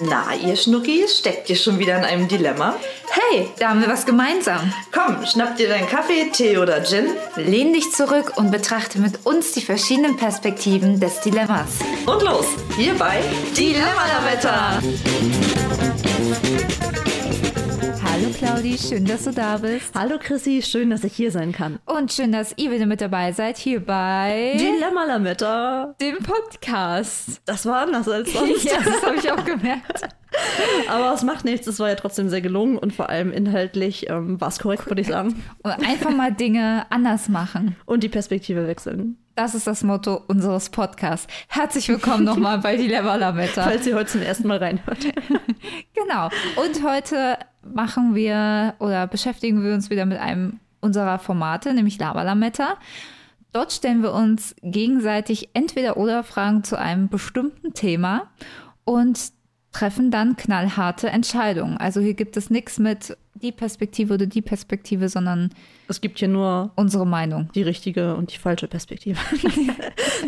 Na, ihr Schnuckis, steckt ihr schon wieder in einem Dilemma? Hey, da haben wir was gemeinsam. Komm, schnapp dir deinen Kaffee, Tee oder Gin. Lehn dich zurück und betrachte mit uns die verschiedenen Perspektiven des Dilemmas. Und los, hier bei Dilemma-Lawetter. Hallo Claudi, schön, dass du da bist. Hallo Chrissy, schön, dass ich hier sein kann. Und schön, dass ihr wieder mit dabei seid, hier bei Dilemma-Lawetter, dem Podcast. Das war anders als sonst. Ja, das habe ich auch gemerkt. Aber es macht nichts, es war ja trotzdem sehr gelungen und vor allem inhaltlich war es korrekt, würde ich sagen. Und einfach mal Dinge anders machen. Und die Perspektive wechseln. Das ist das Motto unseres Podcasts. Herzlich willkommen nochmal bei Dilemma-Lawetter. Falls ihr heute zum ersten Mal reinhört. Genau. Und heute machen wir oder beschäftigen wir uns wieder mit einem unserer Formate, nämlich Lava Lametta. Dort stellen wir uns gegenseitig Entweder-Oder-Fragen zu einem bestimmten Thema und treffen dann knallharte Entscheidungen. Also hier gibt es nichts mit die Perspektive oder die Perspektive, sondern es gibt hier nur unsere Meinung. Die richtige und die falsche Perspektive.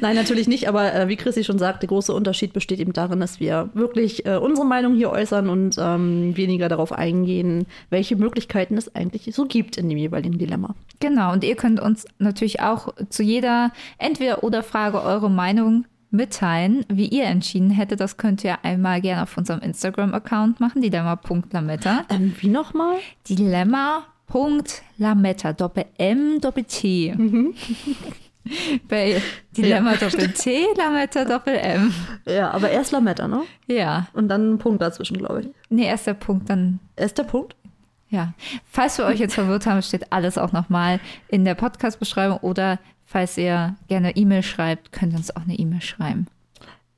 Nein, natürlich nicht, aber wie Chrissy schon sagt, der große Unterschied besteht eben darin, dass wir wirklich unsere Meinung hier äußern und weniger darauf eingehen, welche Möglichkeiten es eigentlich so gibt in dem jeweiligen Dilemma. Genau, und ihr könnt uns natürlich auch zu jeder Entweder-Oder-Frage eure Meinung mitteilen, wie ihr entschieden hättet. Das könnt ihr einmal gerne auf unserem Instagram-Account machen, dilemma.lametta. Wie nochmal? Dilemma.lametta, Doppel-M, Doppel-T. Mhm. Bei Dilemma, ja. Doppel-T, Lametta, Doppel-M. Ja, aber erst Lametta, ne? Ja. Und dann ein Punkt dazwischen, glaube ich. Nee, erst der Punkt, dann... Erst der Punkt? Ja. Falls wir euch jetzt verwirrt haben, steht alles auch nochmal in der Podcast-Beschreibung oder... Falls ihr gerne E-Mail schreibt, könnt ihr uns auch eine E-Mail schreiben.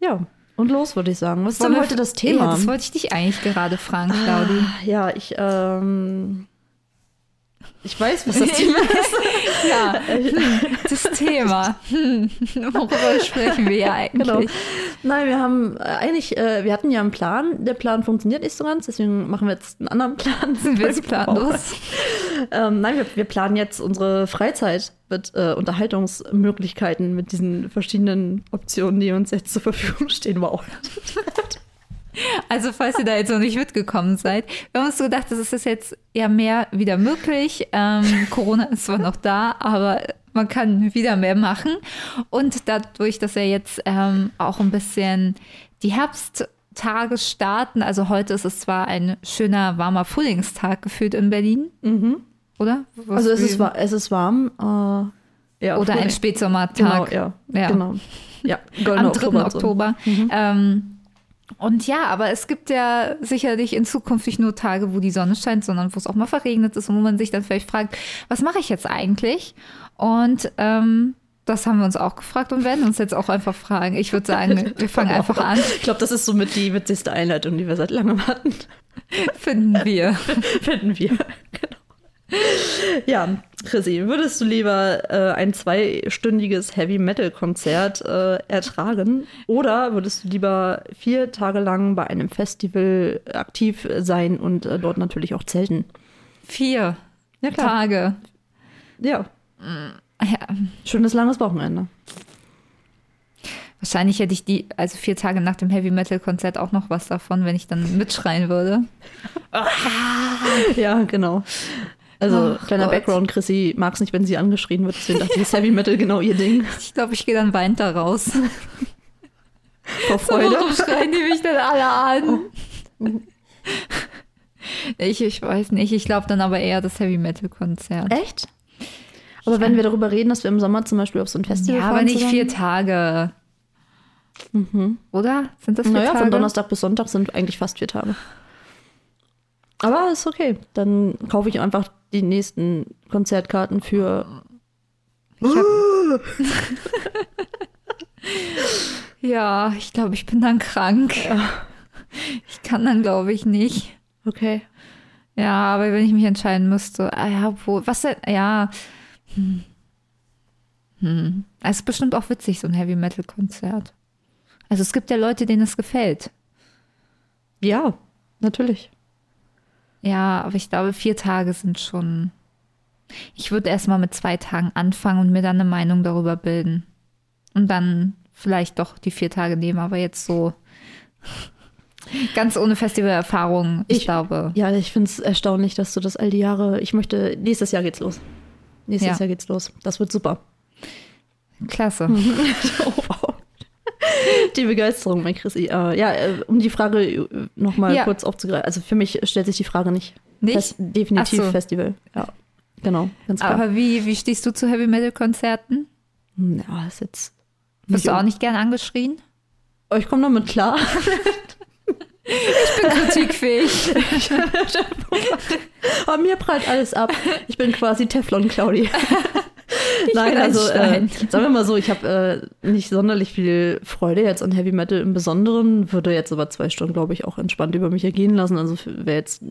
Ja, und los würde ich sagen. Was ist denn heute das Thema? Ja, das wollte ich dich eigentlich gerade fragen, Claudi. Ja, ich weiß, was das Thema ist. Ja, das Thema. Worüber sprechen wir ja eigentlich? Genau. Nein, wir hatten ja einen Plan. Der Plan funktioniert nicht so ganz, deswegen machen wir jetzt einen anderen Plan. Sind wir jetzt planlos? Nein, wir planen jetzt unsere Freizeit mit Unterhaltungsmöglichkeiten, mit diesen verschiedenen Optionen, die uns jetzt zur Verfügung stehen. Wow. Also falls ihr da jetzt noch nicht mitgekommen seid, wir haben uns so gedacht, das ist jetzt ja mehr wieder möglich. Corona ist zwar noch da, aber man kann wieder mehr machen. Und dadurch, dass wir jetzt auch ein bisschen die Herbsttage starten, also heute ist es zwar ein schöner, warmer Frühlingstag gefühlt in Berlin, mhm. Oder? Was also es ist warm. Ja, oder Frühling. Ein Spätsommertag. Genau, ja. Genau. Ja, am 3. Oktober. Mhm. Und ja, aber es gibt ja sicherlich in Zukunft nicht nur Tage, wo die Sonne scheint, sondern wo es auch mal verregnet ist und wo man sich dann vielleicht fragt, was mache ich jetzt eigentlich? Und das haben wir uns auch gefragt und werden uns jetzt auch einfach fragen. Ich würde sagen, wir fangen einfach an. Ich glaube, das ist so mit die witzigste Einleitung, die wir seit langem hatten. Finden wir, genau. Ja, Chrissy, würdest du lieber ein 2-stündiges Heavy-Metal-Konzert ertragen oder würdest du lieber 4 Tage lang bei einem Festival aktiv sein und dort natürlich auch zelten? 4 ja, Tage. Ja. Schönes langes Wochenende. Wahrscheinlich hätte ich 4 Tage nach dem Heavy-Metal-Konzert auch noch was davon, wenn ich dann mitschreien würde. Ja, genau. Also, kleiner Background, Chrissy mag es nicht, wenn sie angeschrien wird. Deswegen dachte ich, ist Heavy Metal genau ihr Ding. Ich glaube, ich gehe dann weinend da raus. Vor Freude. Warum schreien die mich dann alle an? Oh. Ich weiß nicht. Ich glaube dann aber eher das Heavy Metal Konzert. Echt? Aber wenn wir darüber reden, dass wir im Sommer zum Beispiel auf so ein Festival fahren. Ja, aber nicht zusammen? 4 Tage. Mhm. Oder? Sind das 4 Tage? Naja, von Donnerstag bis Sonntag sind eigentlich fast 4 Tage. Aber ist okay. Dann kaufe ich einfach die nächsten Konzertkarten für... Ja, ich glaube, ich bin dann krank. Ja. Ich kann dann, glaube ich, nicht. Okay. Ja, aber wenn ich mich entscheiden müsste... Es ist bestimmt auch witzig, so ein Heavy-Metal-Konzert. Also es gibt ja Leute, denen es gefällt. Ja, natürlich. Ja, aber ich glaube, 4 Tage sind schon... Ich würde erstmal mit 2 Tagen anfangen und mir dann eine Meinung darüber bilden. Und dann vielleicht doch die 4 Tage nehmen, aber jetzt so... Ganz ohne Festivalerfahrung, ich glaube. Ja, ich finde es erstaunlich, dass du das all die Jahre, nächstes Jahr geht's los. Jahr geht's los. Das wird super. Klasse. Oh, wow. Die Begeisterung, mein Chrissy. Ja, um die Frage nochmal kurz aufzugreifen. Also für mich stellt sich die Frage nicht. Definitiv so. Festival. Ja, genau. Ganz klar. Aber wie stehst du zu Heavy-Metal-Konzerten? Ja, ist jetzt... Bist du auch nicht gern angeschrien? Oh, ich komme damit klar. Ich bin kritikfähig. Aber mir prallt alles ab. Ich bin quasi Teflon-Claudi. Nein, also sagen wir mal so, ich habe nicht sonderlich viel Freude jetzt an Heavy Metal im Besonderen. Würde jetzt über 2 Stunden, glaube ich, auch entspannt über mich ergehen lassen. Also wäre jetzt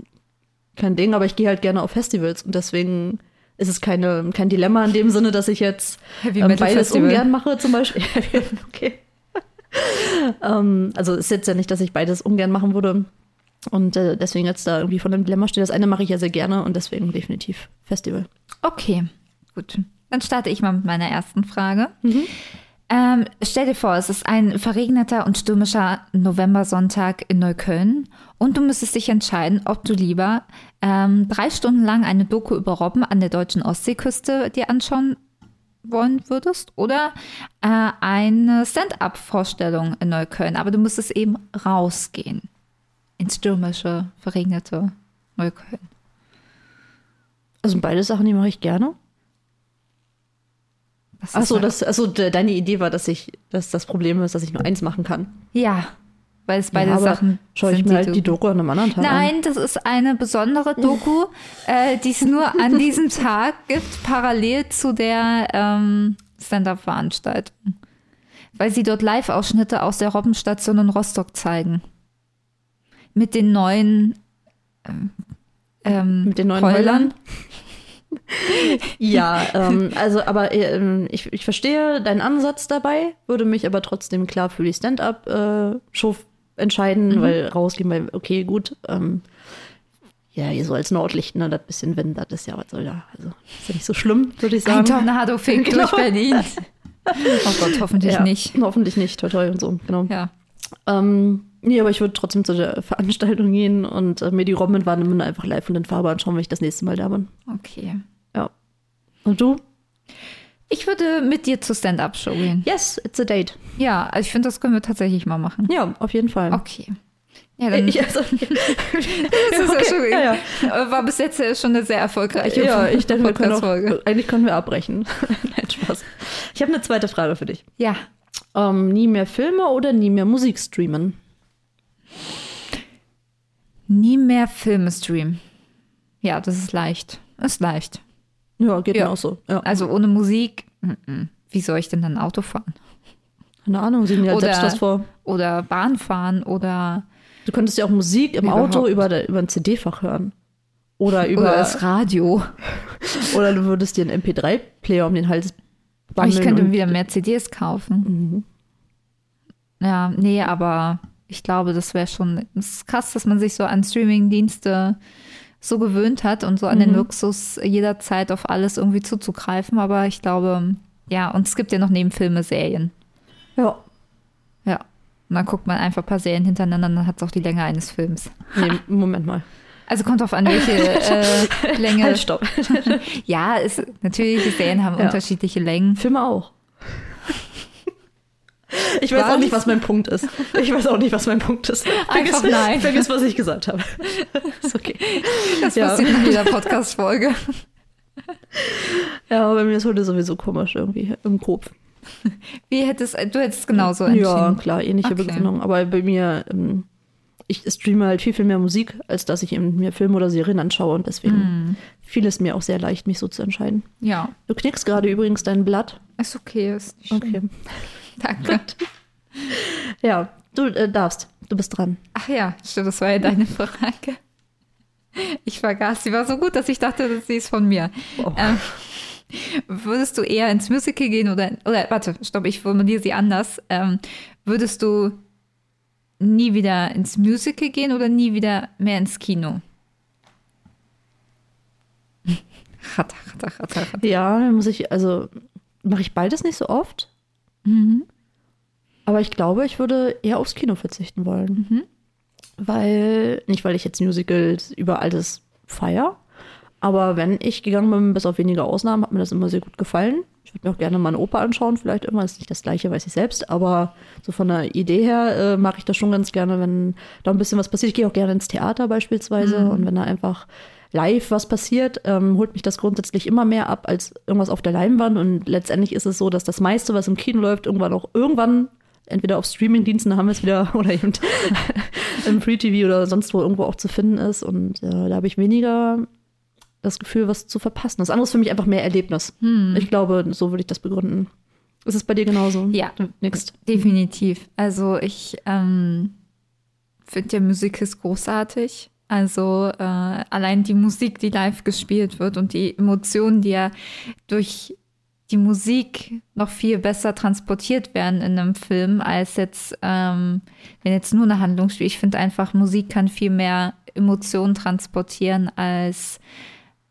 kein Ding, aber ich gehe halt gerne auf Festivals. Und deswegen ist es kein Dilemma in dem Sinne, dass ich jetzt beides ungern mache zum Beispiel. Okay. Also es ist jetzt ja nicht, dass ich beides ungern machen würde und deswegen jetzt da irgendwie von einem Dilemma steht. Das eine mache ich ja sehr gerne und deswegen definitiv Festival. Okay, gut. Dann starte ich mal mit meiner ersten Frage. Mhm. Stell dir vor, es ist ein verregneter und stürmischer Novembersonntag in Neukölln und du müsstest dich entscheiden, ob du lieber 3 Stunden lang eine Doku über Robben an der deutschen Ostseeküste dir anschauen wollen würdest oder eine Stand-up-Vorstellung in Neukölln. Aber du müsstest eben rausgehen ins stürmische, verregnete Neukölln. Also beide Sachen, die mache ich gerne. Achso, deine Idee war, dass das Problem ist, dass ich nur eins machen kann. Ja, weil es beide Sachen schaue ich mir halt die Doku an einem anderen Tag an. Nein, das ist eine besondere Doku, die es nur an diesem Tag gibt, parallel zu der Stand-Up-Veranstaltung. Weil sie dort Live-Ausschnitte aus der Robbenstation in Rostock zeigen. Mit den neuen Heulern. Ja, also aber ich verstehe deinen Ansatz dabei, würde mich aber trotzdem klar für die Stand-up-Show entscheiden, weil rausgehen bei, okay, gut, ja, hier so als Nordlicht, ne, das bisschen Wind, das ist ja, was soll da, also ist ja nicht so schlimm, würde ich sagen. Ein Tornado fegt durch Berlin. Oh Gott, hoffentlich nicht. Hoffentlich nicht, toi toi und so, genau. Ja. Nee, aber ich würde trotzdem zu der Veranstaltung gehen und mir die Robben in Warnemünde einfach live und in Farbe anschauen, wenn ich das nächste Mal da bin. Okay. Ja. Und du? Ich würde mit dir zur Stand-Up-Show gehen. Yes, it's a date. Ja, also ich finde, das können wir tatsächlich mal machen. Ja, auf jeden Fall. Okay. Ja, dann war bis jetzt schon eine sehr erfolgreiche Folge. Ja, ich denke, eigentlich können wir abbrechen. Nein, Spaß. Ich habe eine zweite Frage für dich. Ja. Nie mehr Filme oder nie mehr Musik streamen? Nie mehr Filme streamen. Ja, das ist leicht. Ja, geht mir auch so. Ja. Also ohne Musik, wie soll ich denn dann Auto fahren? Keine Ahnung, sieh mir halt selbst das vor. Oder Bahn fahren oder... Du könntest ja auch Musik im Auto über ein CD-Fach hören. Oder über das Radio. Oder du würdest dir einen MP3-Player um den Hals bandeln. Ich könnte wieder mehr CDs kaufen. Mhm. Ja, nee, aber... Ich glaube, das ist krass, dass man sich so an Streaming-Dienste so gewöhnt hat und so an den Luxus, jederzeit auf alles irgendwie zuzugreifen. Aber ich glaube, ja, und es gibt ja noch neben Filme Serien. Ja. Ja. Und dann guckt man einfach ein paar Serien hintereinander und dann hat es auch die Länge eines Films. Nee, Moment mal. Also kommt drauf an, welche Länge. Halt, stopp. Ja, natürlich, die Serien haben unterschiedliche Längen. Filme auch. Ich weiß auch nicht, was mein Punkt ist. Einfach nein. Vergiss, was ich gesagt habe. Ist okay. Das passiert in jeder Podcast-Folge. Ja, aber bei mir ist heute sowieso komisch irgendwie im Kopf. Du hättest es genauso entschieden. Ja, klar, ähnliche Begründung. Aber bei mir, ich streame halt viel, viel mehr Musik, als dass ich eben mir Filme oder Serien anschaue. Und deswegen fiel es mir auch sehr leicht, mich so zu entscheiden. Ja. Du knickst gerade übrigens dein Blatt. Ist okay, ist nicht schlimm. Okay. Danke. Ja, du darfst. Du bist dran. Ach ja, stimmt, das war ja deine Frage. Ich vergaß, sie war so gut, dass ich dachte, sie ist von mir. Wow. Würdest du eher ins Musical gehen ich formuliere sie anders. Würdest du nie wieder ins Musical gehen oder nie wieder mehr ins Kino? Ja, mache ich beides nicht so oft. Mhm. Aber ich glaube, ich würde eher aufs Kino verzichten wollen. Mhm. Nicht weil ich jetzt Musicals über alles feiere, aber wenn ich gegangen bin, bis auf wenige Ausnahmen, hat mir das immer sehr gut gefallen. Ich würde mir auch gerne mal eine Oper anschauen, vielleicht immer. Ist nicht das Gleiche, weiß ich selbst, aber so von der Idee her mag ich das schon ganz gerne, wenn da ein bisschen was passiert. Ich gehe auch gerne ins Theater beispielsweise und wenn da einfach live was passiert, holt mich das grundsätzlich immer mehr ab als irgendwas auf der Leinwand. Und letztendlich ist es so, dass das meiste, was im Kino läuft, irgendwann entweder auf Streamingdiensten, da haben wir es wieder, oder eben im Free-TV oder sonst wo irgendwo auch zu finden ist. Und da habe ich weniger das Gefühl, was zu verpassen. Das andere ist für mich einfach mehr Erlebnis. Ich glaube, so würde ich das begründen. Ist es bei dir genauso? Ja, definitiv. Also ich finde ja Musicals großartig. Also allein die Musik, die live gespielt wird und die Emotionen, die ja durch die Musik noch viel besser transportiert werden in einem Film, als jetzt, wenn jetzt nur eine Handlung spielt. Ich finde einfach, Musik kann viel mehr Emotionen transportieren als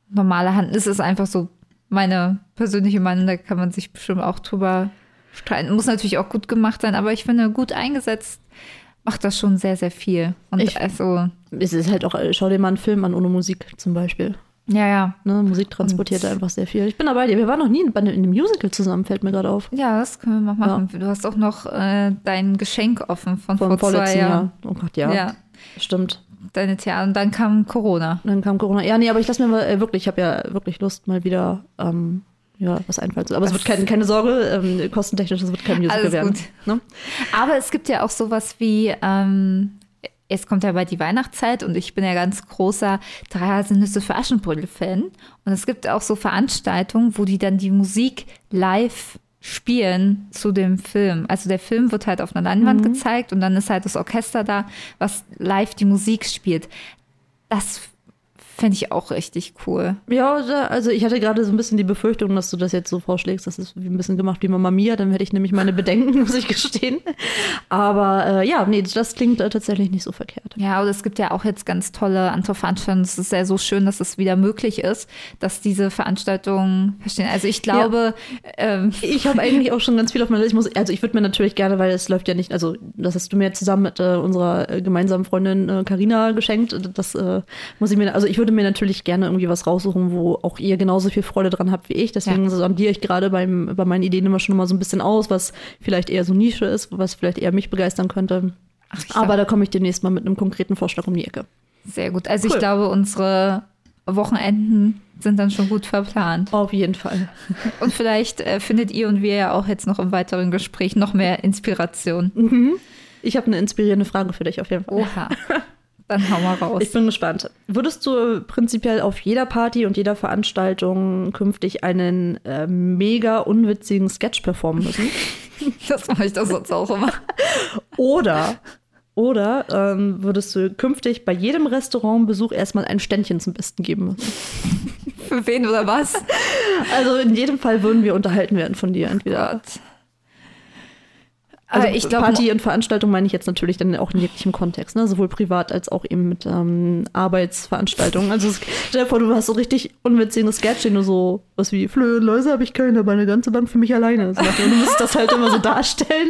normale Handlung. Es ist einfach so meine persönliche Meinung, da kann man sich bestimmt auch drüber streiten. Muss natürlich auch gut gemacht sein, aber ich finde, gut eingesetzt macht das schon sehr, sehr viel. Und es ist halt auch, schau dir mal einen Film an ohne Musik zum Beispiel. Ja, ja. Ne, Musik transportiert einfach sehr viel. Ich bin dabei dir. Wir waren noch nie in einem Musical zusammen, fällt mir gerade auf. Ja, das können wir mal machen. Ja. Du hast auch noch dein Geschenk offen von vor 2 Jahren. Oh Gott, ja. Stimmt. Deine Theater. Und dann kam Corona. Ja, nee, aber ich lasse mir mal, ich habe ja wirklich Lust, mal wieder was einfallen zu. Aber es wird keine Sorge, kostentechnisch, es wird kein Musical werden. Alles gut. Ne? Aber es gibt ja auch sowas wie jetzt kommt ja bald die Weihnachtszeit und ich bin ja ganz großer 3 Haselnüsse für Aschenbrödel-Fan. Und es gibt auch so Veranstaltungen, wo die dann die Musik live spielen zu dem Film. Also der Film wird halt auf einer Leinwand gezeigt und dann ist halt das Orchester da, was live die Musik spielt. Das fände ich auch richtig cool. Ja, also ich hatte gerade so ein bisschen die Befürchtung, dass du das jetzt so vorschlägst, das ist ein bisschen gemacht wie Mama Mia, dann hätte ich nämlich meine Bedenken, muss ich gestehen. Aber das klingt tatsächlich nicht so verkehrt. Ja, und es gibt ja auch jetzt ganz tolle andere Veranstaltungen. Es ist ja so schön, dass es wieder möglich ist, dass diese Veranstaltungen verstehen. Also ich glaube... Ja. Ich habe eigentlich auch schon ganz viel auf meiner Liste. Ich würde mir natürlich gerne, weil es läuft ja nicht, also das hast du mir zusammen mit unserer gemeinsamen Freundin Carina geschenkt. Das muss ich mir... Also ich würde mir natürlich gerne irgendwie was raussuchen, wo auch ihr genauso viel Freude dran habt wie ich. Deswegen sondiere ich gerade bei meinen Ideen immer schon mal so ein bisschen aus, was vielleicht eher so Nische ist, was vielleicht eher mich begeistern könnte. Aber da komme ich demnächst mal mit einem konkreten Vorschlag um die Ecke. Sehr gut. Also cool. Ich glaube, unsere Wochenenden sind dann schon gut verplant. Auf jeden Fall. Und vielleicht findet ihr und wir ja auch jetzt noch im weiteren Gespräch noch mehr Inspiration. Ich habe eine inspirierende Frage für dich auf jeden Fall. Oha. Dann hau mal raus. Ich bin gespannt. Würdest du prinzipiell auf jeder Party und jeder Veranstaltung künftig einen mega unwitzigen Sketch performen müssen? Das mache ich doch sonst auch immer. Oder würdest du künftig bei jedem Restaurantbesuch erstmal ein Ständchen zum Besten geben müssen? Für wen oder was? Also in jedem Fall würden wir unterhalten werden von dir entweder. Oh, also ich glaub, Party und Veranstaltung meine ich jetzt natürlich dann auch in jeglichem Kontext, ne? Sowohl privat als auch eben mit Arbeitsveranstaltungen. Also stell dir vor, du hast so richtig unwitzigen Sketch, den du so was wie Flöhe und Läuse habe ich keine, aber eine ganze Bank für mich alleine. Also, du musst das halt immer so darstellen.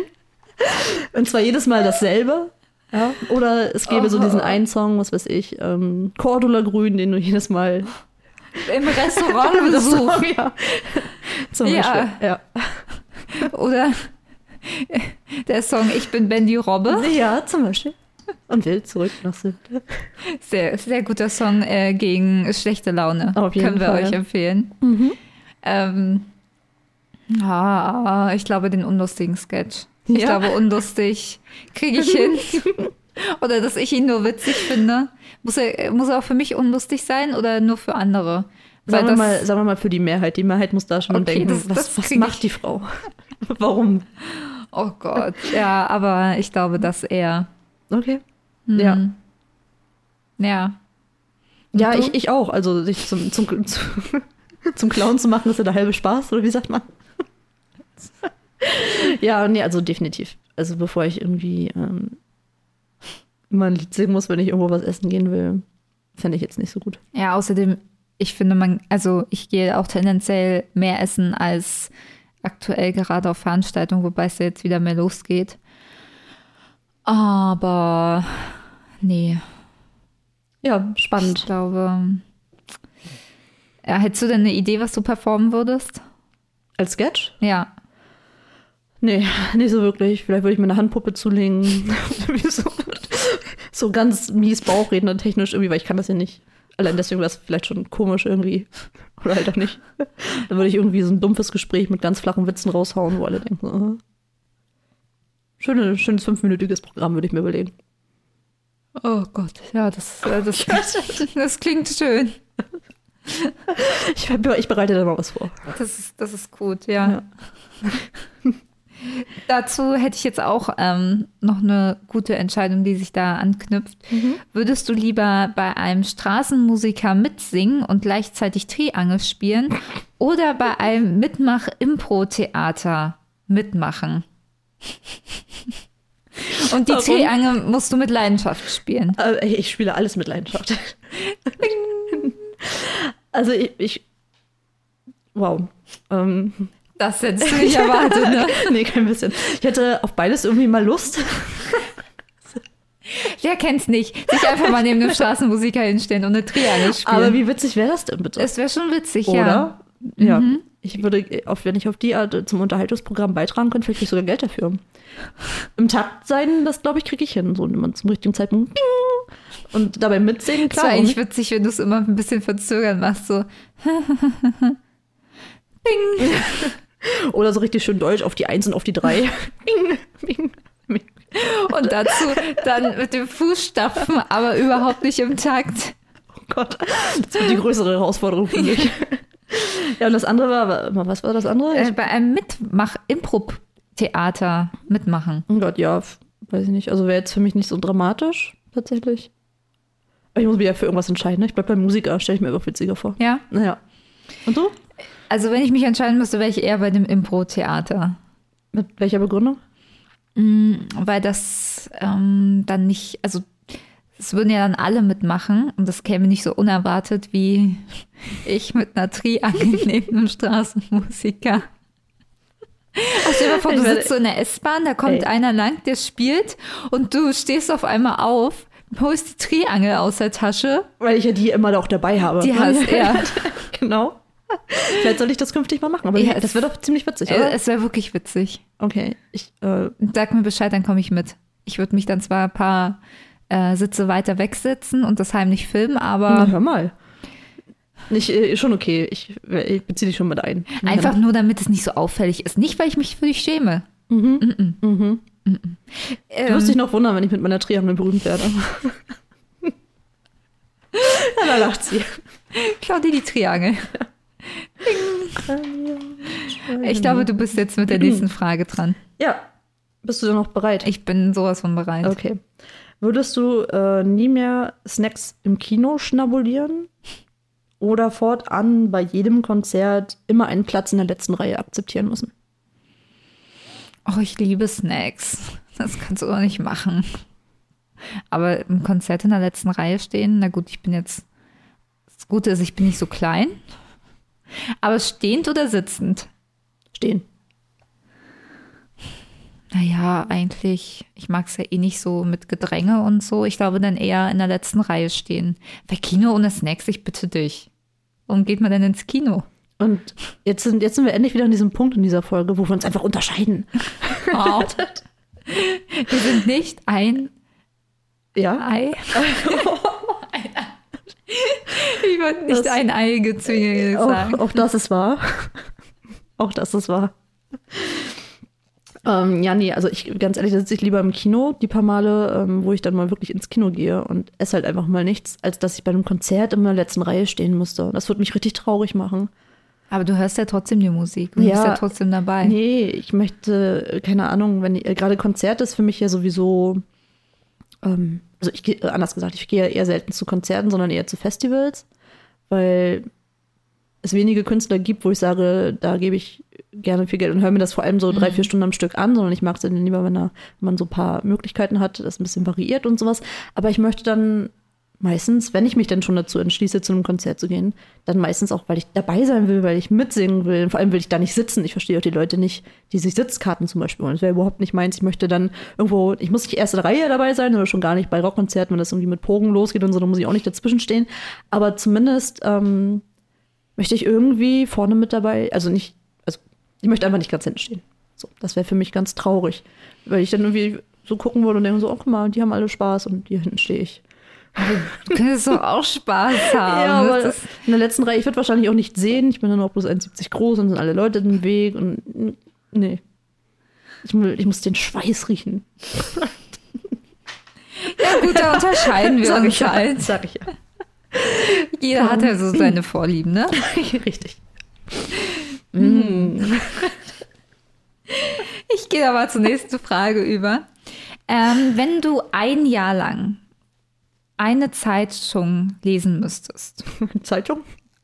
Und zwar jedes Mal dasselbe. Ja? Oder es gäbe so diesen einen Song, was weiß ich, Cordula Grün, den du jedes Mal im Restaurant besuchst. Ja. Zum Beispiel. Ja. Oder der Song Ich bin Bandy Robbe. Ja, zum Beispiel. Und will zurück nach Süden. Sehr, sehr guter Song gegen schlechte Laune. Auf jeden Fall. Können wir euch empfehlen. Ich glaube, den unlustigen Sketch. Ich glaube, unlustig kriege ich hin. Oder dass ich ihn nur witzig finde. Muss er auch für mich unlustig sein oder nur für andere? Sagen wir mal für die Mehrheit. Die Mehrheit muss da schon denken, was macht die Frau? Warum? Oh Gott, ja, aber ich glaube, dass eher. Okay. Ja. Und ja, ich auch. Also sich zum Clown zu machen, ist ja der halbe Spaß, oder wie sagt man? Ja, nee, also definitiv. Also bevor ich irgendwie mal ein Lied singen muss, wenn ich irgendwo was essen gehen will, fände ich jetzt nicht so gut. Ja, außerdem, ich finde, ich gehe auch tendenziell mehr essen als aktuell gerade auf Veranstaltungen, wobei es ja jetzt wieder mehr losgeht. Aber Nee. Ja, spannend. Ich glaube. Ja, hättest du denn eine Idee, was du performen würdest? Als Sketch? Ja. Nee, nicht so wirklich. Vielleicht würde ich mir eine Handpuppe zulegen. so ganz mies Bauchredner technisch irgendwie, weil ich kann das ja nicht. Allein deswegen wäre es vielleicht schon komisch irgendwie. Oder halt auch nicht. Dann würde ich irgendwie so ein dumpfes Gespräch mit ganz flachen Witzen raushauen, wo alle denken, schönes 5-minütiges Programm, würde ich mir überlegen. Oh Gott, ja, das klingt schön. Ich bereite da mal was vor. Das ist gut, ja. Dazu hätte ich jetzt auch noch eine gute Entscheidung, die sich da anknüpft. Mhm. Würdest du lieber bei einem Straßenmusiker mitsingen und gleichzeitig Triangel spielen oder bei einem Mitmach-Impro-Theater mitmachen? Und die Triangel musst du mit Leidenschaft spielen. Ich spiele alles mit Leidenschaft. Also wow. Das hättest du nicht erwartet, ne? Nee, kein bisschen. Ich hätte auf beides irgendwie mal Lust. Wer kennt's nicht? Sich einfach mal neben einem Straßenmusiker hinstellen und eine Triangel spielen. Aber wie witzig wäre das denn bitte? Es wäre schon witzig, oder? Ja. Mhm. Ich würde, wenn ich auf die Art zum Unterhaltungsprogramm beitragen könnte, vielleicht kriege ich sogar Geld dafür. Im Takt sein, das glaube ich, kriege ich hin. So, wenn man zum richtigen Zeitpunkt und dabei mitsingen, klar. Das wäre eigentlich witzig, wenn du es immer ein bisschen verzögern machst, so. Bing. Oder so richtig schön deutsch auf die 1 und auf die 3. Bing, bing, bing. Und dazu dann mit dem Fußstapfen, aber überhaupt nicht im Takt. Oh Gott, das wird die größere Herausforderung für mich. Ja, und das andere war, was war das andere? Bei einem Impro-Theater mitmachen. Oh Gott, ja, weiß ich nicht. Also wäre jetzt für mich nicht so dramatisch, tatsächlich. Aber ich muss mich ja für irgendwas entscheiden. Ne? Ich bleibe beim Musiker, stelle ich mir einfach witziger vor. Ja? Naja. Und du? Also wenn ich mich entscheiden müsste, wäre ich eher bei dem Impro-Theater. Mit welcher Begründung? Weil das dann nicht, also es würden ja dann alle mitmachen und das käme nicht so unerwartet wie ich mit einer Triangel neben einem Straßenmusiker. Ach, stell dir mal vor, du sitzt so in der S-Bahn, da kommt einer lang, der spielt und du stehst auf einmal auf, holst die Triangel aus der Tasche. Weil ich ja die immer auch dabei habe. Die hast du, ja. Genau. Vielleicht soll ich das künftig mal machen, aber ja, das wird doch ziemlich witzig, oder? Es wäre wirklich witzig. Okay. Sag mir Bescheid, dann komme ich mit. Ich würde mich dann zwar ein paar Sitze weiter wegsitzen und das heimlich filmen, aber... Na, hör mal. Schon okay, ich beziehe dich schon mit ein. Einfach nur, damit es nicht so auffällig ist. Nicht, weil ich mich für dich schäme. Mhm. Mhm. Mhm. Mhm. Du wirst dich noch wundern, wenn ich mit meiner Triangel berühmt werde. Ja, da lacht sie. Klau dir die Triangel. Ich glaube, du bist jetzt mit der nächsten Frage dran. Ja. Bist du denn noch bereit? Ich bin sowas von bereit. Okay. Würdest du nie mehr Snacks im Kino schnabulieren oder fortan bei jedem Konzert immer einen Platz in der letzten Reihe akzeptieren müssen? Oh, ich liebe Snacks. Das kannst du doch nicht machen. Aber im Konzert in der letzten Reihe stehen, na gut, ich bin jetzt... Das Gute ist, ich bin nicht so klein. Aber stehend oder sitzend? Stehen. Naja, eigentlich, ich mag es ja eh nicht so mit Gedränge und so. Ich glaube, dann eher in der letzten Reihe stehen. Bei Kino ohne Snacks, ich bitte dich. Warum geht man denn ins Kino? Und jetzt sind wir endlich wieder an diesem Punkt in dieser Folge, wo wir uns einfach unterscheiden. Wow. Wir sind nicht ein Ei. Ich wollte nicht das, ein Ei gezwungen sagen. Auch das ist wahr. Auch das ist wahr. Ja, nee, also ganz ehrlich, da sitze ich lieber im Kino die paar Male, wo ich dann mal wirklich ins Kino gehe und esse halt einfach mal nichts, als dass ich bei einem Konzert in der letzten Reihe stehen müsste. Das würde mich richtig traurig machen. Aber du hörst ja trotzdem die Musik. Du bist ja trotzdem dabei. Nee, ich möchte, keine Ahnung, wenn gerade Konzert ist für mich ja sowieso... Also ich gehe eher selten zu Konzerten, sondern eher zu Festivals, weil es wenige Künstler gibt, wo ich sage, da gebe ich gerne viel Geld und höre mir das vor allem so 3-4 Stunden am Stück an, sondern ich mag es dann lieber, wenn man so ein paar Möglichkeiten hat, das ein bisschen variiert und sowas. Aber ich möchte dann meistens, wenn ich mich dann schon dazu entschließe, zu einem Konzert zu gehen, dann meistens auch, weil ich dabei sein will, weil ich mitsingen will. Vor allem will ich da nicht sitzen. Ich verstehe auch die Leute nicht, die sich Sitzkarten zum Beispiel holen. Das wäre überhaupt nicht meins. Ich möchte dann irgendwo, ich muss nicht erste Reihe dabei sein oder schon gar nicht bei Rockkonzerten, wenn das irgendwie mit Pogen losgeht und so, dann muss ich auch nicht dazwischen stehen. Aber zumindest möchte ich irgendwie vorne mit dabei, also ich möchte einfach nicht ganz hinten stehen. So, das wäre für mich ganz traurig, weil ich dann irgendwie so gucken würde und denke so, oh, guck mal, die haben alle Spaß und hier hinten stehe ich. Du könntest doch auch Spaß haben. Ja, aber in der letzten Reihe, ich würde wahrscheinlich auch nicht sehen. Ich bin dann auch bloß 1,70 groß und sind alle Leute im Weg. Und nee. Ich muss den Schweiß riechen. Ja gut, da unterscheiden wir uns halt. Sag ich ja. Jeder hat ja so seine Vorlieben, ne? Richtig. Mm. Ich gehe aber zur nächsten Frage über. Wenn du ein Jahr lang eine Zeitung lesen müsstest. Zeitung?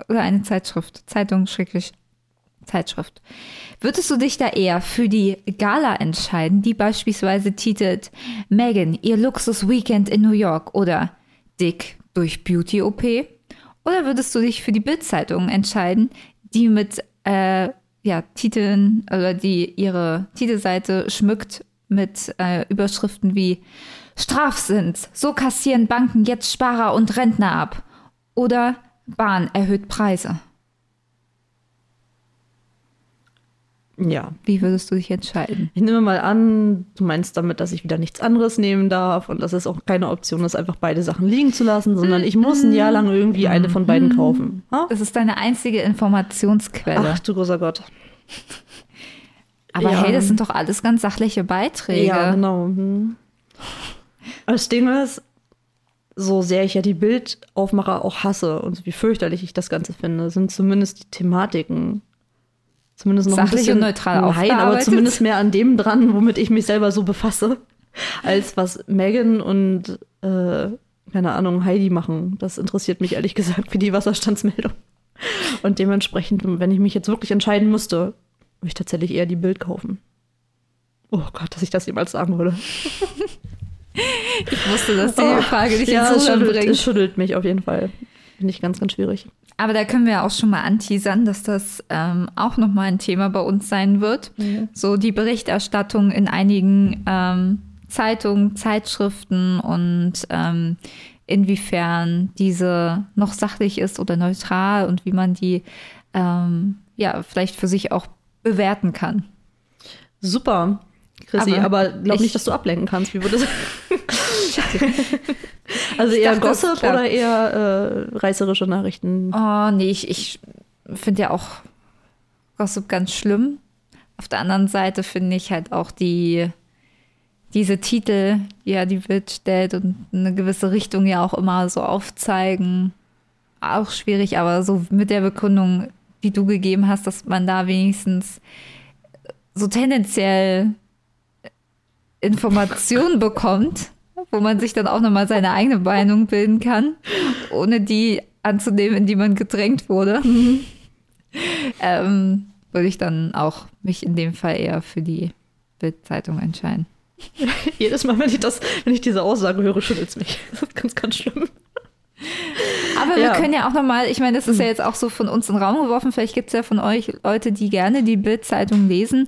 Oder eine Zeitschrift. Zeitung, schrecklich. Zeitschrift. Würdest du dich da eher für die Gala entscheiden, die beispielsweise titelt Meghan, ihr Luxus-Weekend in New York oder Dick durch Beauty-OP? Oder würdest du dich für die Bildzeitung entscheiden, die mit Titeln oder die ihre Titelseite schmückt mit Überschriften wie Strafzins, so kassieren Banken jetzt Sparer und Rentner ab. Oder Bahn erhöht Preise. Ja. Wie würdest du dich entscheiden? Ich nehme mal an, du meinst damit, dass ich wieder nichts anderes nehmen darf und dass es auch keine Option ist, einfach beide Sachen liegen zu lassen, sondern ich muss ein Jahr lang irgendwie eine von beiden kaufen. Ha? Das ist deine einzige Informationsquelle. Ach du großer Gott. Aber ja. Hey, das sind doch alles ganz sachliche Beiträge. Ja, genau. Hm. Das Ding ist, so sehr ich ja die Bildaufmacher auch hasse und so wie fürchterlich ich das Ganze finde, sind zumindest die Thematiken zumindest noch sachlich ein bisschen und neutral aufgearbeitet. Nein, aber zumindest mehr an dem dran, womit ich mich selber so befasse, als was Meghan und, keine Ahnung, Heidi machen. Das interessiert mich ehrlich gesagt wie die Wasserstandsmeldung. Und dementsprechend, wenn ich mich jetzt wirklich entscheiden müsste, würde ich tatsächlich eher die Bild kaufen. Oh Gott, dass ich das jemals sagen würde. Ich wusste, dass die Frage dich jetzt so bringt. Das schüttelt mich auf jeden Fall. Finde ich ganz, ganz schwierig. Aber da können wir auch schon mal anteasern, dass das auch nochmal ein Thema bei uns sein wird. Mhm. So die Berichterstattung in einigen Zeitungen, Zeitschriften und inwiefern diese noch sachlich ist oder neutral und wie man die vielleicht für sich auch bewerten kann. Super. Chrissy, aber glaub nicht, dass du ablenken kannst. Wie würde das? Also eher dachte, Gossip oder eher reißerische Nachrichten? Oh, nee, ich finde ja auch Gossip ganz schlimm. Auf der anderen Seite finde ich halt auch diese Titel, die Bild stellt und eine gewisse Richtung ja auch immer so aufzeigen, auch schwierig, aber so mit der Begründung, die du gegeben hast, dass man da wenigstens so tendenziell Informationen bekommt, wo man sich dann auch nochmal seine eigene Meinung bilden kann, ohne die anzunehmen, in die man gedrängt wurde, würde ich dann auch mich in dem Fall eher für die Bildzeitung entscheiden. Jedes Mal, wenn ich diese Aussage höre, schüttelt es mich. Das ist ganz, ganz schlimm. Aber wir können ja auch nochmal, ich meine, das ist ja jetzt auch so von uns in den Raum geworfen, vielleicht gibt es ja von euch Leute, die gerne die Bildzeitung lesen,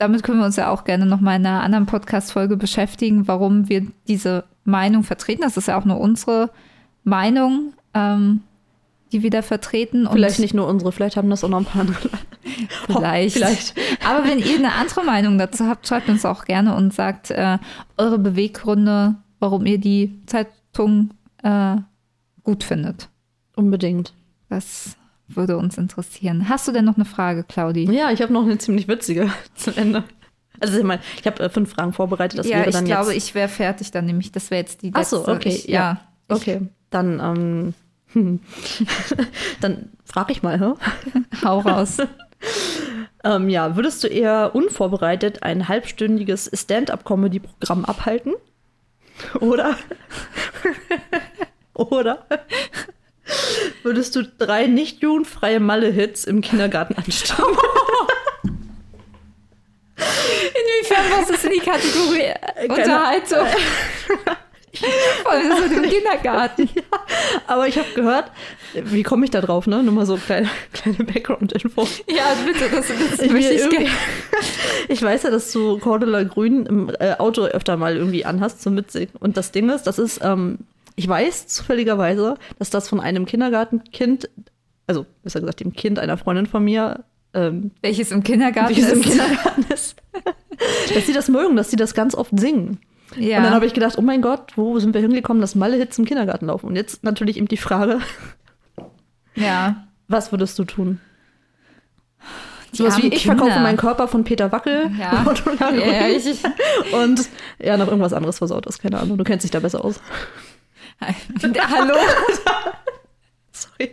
damit können wir uns ja auch gerne nochmal in einer anderen Podcast-Folge beschäftigen, warum wir diese Meinung vertreten. Das ist ja auch nur unsere Meinung, die wir da vertreten. Und vielleicht nicht nur unsere, vielleicht haben das auch noch ein paar andere. Vielleicht. Aber wenn ihr eine andere Meinung dazu habt, schreibt uns auch gerne und sagt eure Beweggründe, warum ihr die Zeitung gut findet. Unbedingt. Das würde uns interessieren. Hast du denn noch eine Frage, Claudi? Ja, ich habe noch eine ziemlich witzige zum Ende. Also ich meine, ich habe 5 Fragen vorbereitet. Das wäre dann jetzt. Ja, ich glaube, ich wäre fertig dann nämlich. Das wäre jetzt die letzte. Ach so, okay. Dann, dann frage ich mal. Hau raus. Würdest du eher unvorbereitet ein halbstündiges Stand-up-Comedy-Programm abhalten? Oder? Würdest du 3 nicht jugendfreie Malle-Hits im Kindergarten anstimmen? Inwiefern passt das in die Kategorie Unterhaltung? Voll so im Kindergarten. Ja, aber ich habe gehört, wie komme ich da drauf, ne? Nur mal so kleine Background-Info. Ja, bitte, das möchte ich gerne. Ich weiß ja, dass du Cordula Grün im Auto öfter mal irgendwie anhast, so witzig. Und das Ding ist, das ist, ich weiß zufälligerweise, dass das von einem Kindergartenkind, also besser gesagt dem Kind einer Freundin von mir, welches im Kindergarten ist. Dass sie das mögen, dass sie das ganz oft singen. Ja. Und dann habe ich gedacht, oh mein Gott, wo sind wir hingekommen, dass Malle-Hits im Kindergarten laufen? Und jetzt natürlich eben die Frage, ja, was würdest du tun? Sowas wie, ich verkaufe meinen Körper von Peter Wackel. Ja. Und ja, noch irgendwas anderes Versautes, keine Ahnung. Du kennst dich da besser aus. Hallo? Sorry.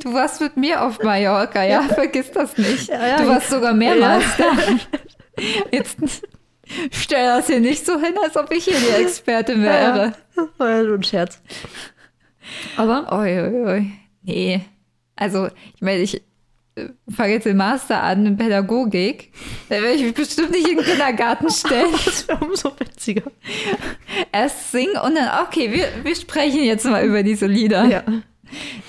Du warst mit mir auf Mallorca, ja? Vergiss das nicht. Ja, du warst sogar mehrmals da. Jetzt stell das hier nicht so hin, als ob ich hier die Expertin wäre. Das war ja so ein Scherz. Aber? Oi. Nee. Also, ich meine, ich fange jetzt den Master an in Pädagogik. Da werde ich mich bestimmt nicht in den Kindergarten stellen. Das wäre umso witziger. Erst singen und dann, okay, wir sprechen jetzt mal über diese Lieder. Ja.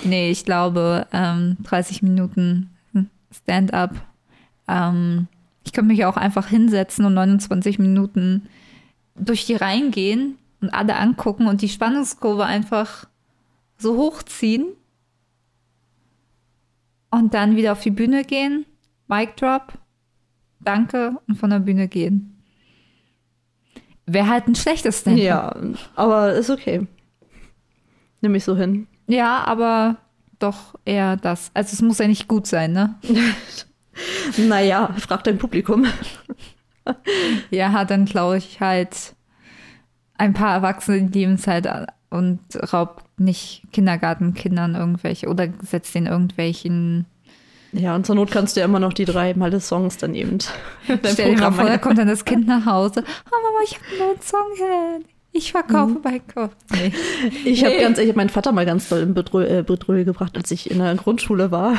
Nee, ich glaube, 30 Minuten Stand-up. Ich könnte mich auch einfach hinsetzen und 29 Minuten durch die Reihen gehen und alle angucken und die Spannungskurve einfach so hochziehen und dann wieder auf die Bühne gehen, Mic Drop, danke und von der Bühne gehen. Wäre halt ein schlechtes Stand. Ja, aber ist okay. Nimm ich so hin. Ja, aber doch eher das. Also es muss ja nicht gut sein, ne? Naja, frag dein Publikum. Ja, dann glaube ich halt ein paar Erwachsene in Lebenszeit und raubt nicht Kindergartenkindern irgendwelche oder setzt denen irgendwelchen. Ja, und zur Not kannst du ja immer noch die drei Malle Songs dann eben. Stell dir mal vor, da kommt dann das Kind nach Hause. Oh Mama, ich habe einen neuen Song gehört. Ich verkaufe meinen Kopf. Nee. Ich habe meinen Vater mal ganz doll in Bedrohung gebracht, als ich in der Grundschule war.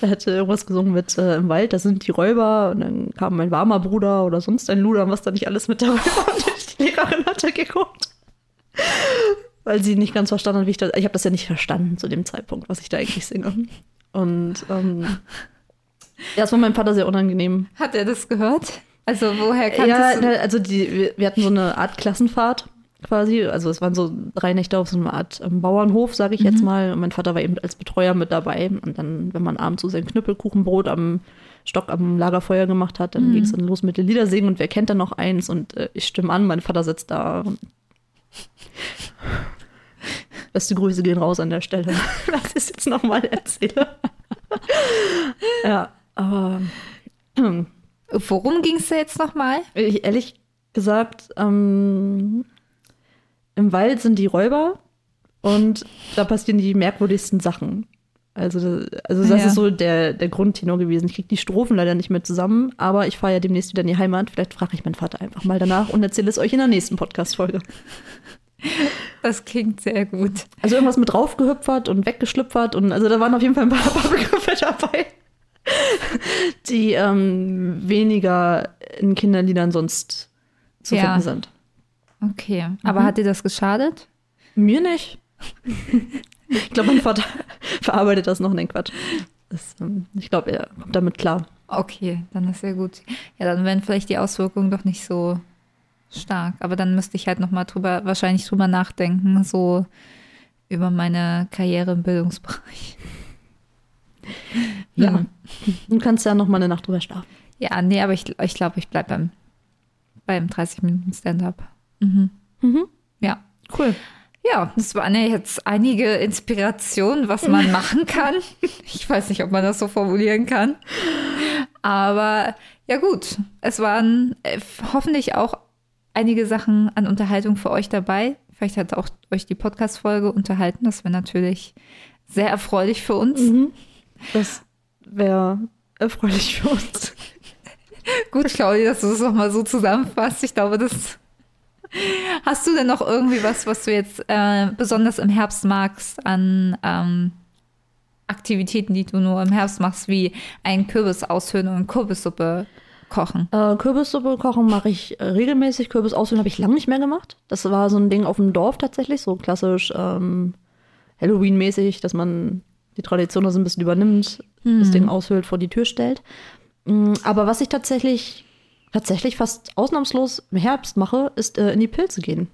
Da hätte irgendwas gesungen mit im Wald, da sind die Räuber und dann kam mein warmer Bruder oder sonst ein Luder und was da nicht alles mit dabei war. Und die Lehrerin hatte geguckt, weil sie nicht ganz verstanden hat, wie ich das. Ich habe das ja nicht verstanden zu dem Zeitpunkt, was ich da eigentlich singe. Und das war meinem Vater sehr unangenehm. Hat er das gehört? Also woher kanntest du? Ja, also wir hatten so eine Art Klassenfahrt quasi. Also es waren so 3 Nächte auf so einer Art Bauernhof, sage ich jetzt mal. Und mein Vater war eben als Betreuer mit dabei. Und dann, wenn man abends so sein Knüppelkuchenbrot am Stock am Lagerfeuer gemacht hat, dann ging es dann los mit den Liedersingen. Und wer kennt dann noch eins? Und ich stimme an, mein Vater sitzt da. Und beste Grüße gehen raus an der Stelle. Das ist jetzt nochmal erzähle. Ja, aber... Worum ging es da jetzt nochmal? Ehrlich gesagt, im Wald sind die Räuber und da passieren die merkwürdigsten Sachen. Also das ist so der Grundtenor gewesen. Ich kriege die Strophen leider nicht mehr zusammen, aber ich fahre ja demnächst wieder in die Heimat. Vielleicht frage ich meinen Vater einfach mal danach und erzähle es euch in der nächsten Podcast-Folge. Das klingt sehr gut. Also irgendwas mit raufgehüpfert und weggeschlüpfert und also da waren auf jeden Fall ein paar Begriffe dabei, die weniger in Kinderliedern sonst zu finden sind. Okay, aber hat dir das geschadet? Mir nicht. Ich glaube, mein Vater verarbeitet das noch, den Quatsch. Ich glaube, er kommt damit klar. Okay, dann ist ja gut. Ja, dann wären vielleicht die Auswirkungen doch nicht so stark. Aber dann müsste ich halt nochmal wahrscheinlich drüber nachdenken, so über meine Karriere im Bildungsbereich. Ja, du kannst ja noch mal eine Nacht drüber schlafen. Ja, nee, aber ich glaube, ich bleibe beim 30-Minuten-Stand-Up. Ja, cool. Ja, das waren ja jetzt einige Inspirationen, was man machen kann. Ich weiß nicht, ob man das so formulieren kann. Aber ja gut, es waren hoffentlich auch einige Sachen an Unterhaltung für euch dabei. Vielleicht hat auch euch die Podcast-Folge unterhalten. Das wäre natürlich sehr erfreulich für uns. Das wäre erfreulich für uns. Gut, Claudia, dass du das nochmal so zusammenfasst. Ich glaube, das... Hast du denn noch irgendwie was du jetzt besonders im Herbst magst an Aktivitäten, die du nur im Herbst machst, wie einen Kürbis aushöhlen und Kürbissuppe kochen? Kürbissuppe kochen mache ich regelmäßig. Kürbis auswählen habe ich lange nicht mehr gemacht. Das war so ein Ding auf dem Dorf tatsächlich, so klassisch Halloween-mäßig, dass man die Tradition so ein bisschen übernimmt, das Ding aushöhlt, vor die Tür stellt. Aber was ich tatsächlich fast ausnahmslos im Herbst mache, ist in die Pilze gehen.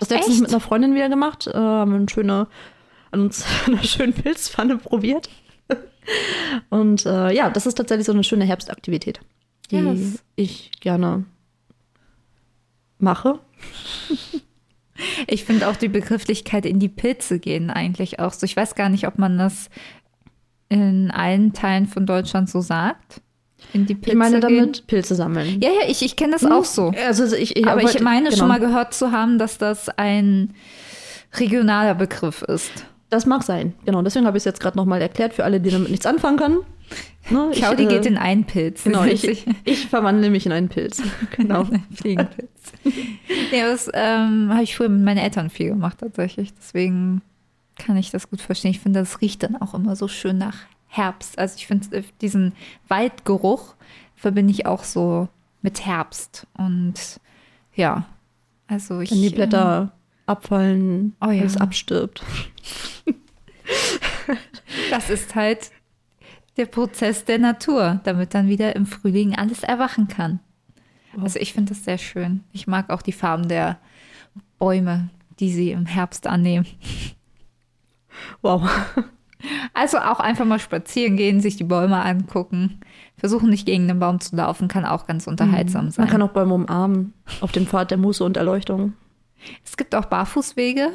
Das letztens mit einer Freundin wieder gemacht, haben wir eine schöne Pilzpfanne probiert. Und ja, das ist tatsächlich so eine schöne Herbstaktivität, die ich gerne mache. Ich finde auch die Begrifflichkeit in die Pilze gehen eigentlich auch so. Ich weiß gar nicht, ob man das in allen Teilen von Deutschland so sagt. In die Pilze ich meine damit gehen. Pilze sammeln. Ja, ja, ich kenne das auch so. Also ich meine schon mal gehört zu haben, dass das ein regionaler Begriff ist. Das mag sein, genau. Deswegen habe ich es jetzt gerade nochmal erklärt, für alle, die damit nichts anfangen können. Ne? Claudi geht in einen Pilz. Genau, ich verwandle mich in einen Pilz. Genau. Fliegenpilz. Nee, das habe ich früher mit meinen Eltern viel gemacht tatsächlich. Deswegen kann ich das gut verstehen. Ich finde, das riecht dann auch immer so schön nach Herbst. Also ich finde, diesen Waldgeruch verbinde ich auch so mit Herbst. Und ja, also wenn die Blätter abfallen, alles abstirbt. Das ist halt der Prozess der Natur, damit dann wieder im Frühling alles erwachen kann. Wow. Also ich finde das sehr schön. Ich mag auch die Farben der Bäume, die sie im Herbst annehmen. Wow. Also auch einfach mal spazieren gehen, sich die Bäume angucken. Versuchen nicht gegen den Baum zu laufen, kann auch ganz unterhaltsam sein. Man kann auch Bäume umarmen, auf dem Pfad der Muße und Erleuchtung. Es gibt auch Barfußwege.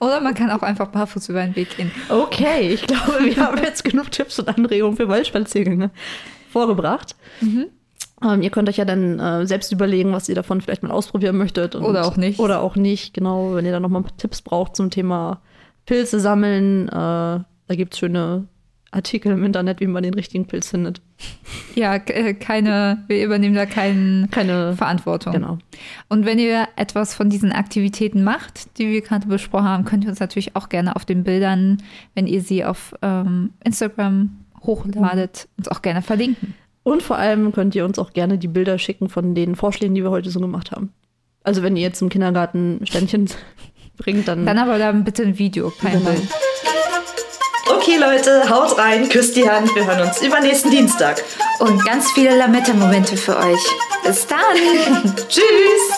Oder man kann auch einfach barfuß über den Weg gehen. Okay, ich glaube, wir haben jetzt genug Tipps und Anregungen für Waldspaziergänge vorgebracht. Mhm. Ihr könnt euch ja dann selbst überlegen, was ihr davon vielleicht mal ausprobieren möchtet. Oder auch nicht. Oder auch nicht, genau. Wenn ihr dann nochmal Tipps braucht zum Thema Pilze sammeln, da gibt es schöne Artikel im Internet, wie man den richtigen Pilz findet. Ja, wir übernehmen da keine Verantwortung. Genau. Und wenn ihr etwas von diesen Aktivitäten macht, die wir gerade besprochen haben, könnt ihr uns natürlich auch gerne auf den Bildern, wenn ihr sie auf Instagram hochladet, uns auch gerne verlinken. Und vor allem könnt ihr uns auch gerne die Bilder schicken von den Vorschlägen, die wir heute so gemacht haben. Also wenn ihr jetzt im Kindergarten Ständchen bringt, dann aber dann bitte ein Video, kein Bild. Okay, Leute, haut rein, küsst die Hand. Wir hören uns übernächsten Dienstag. Und ganz viele Lametta-Momente für euch. Bis dann. Tschüss.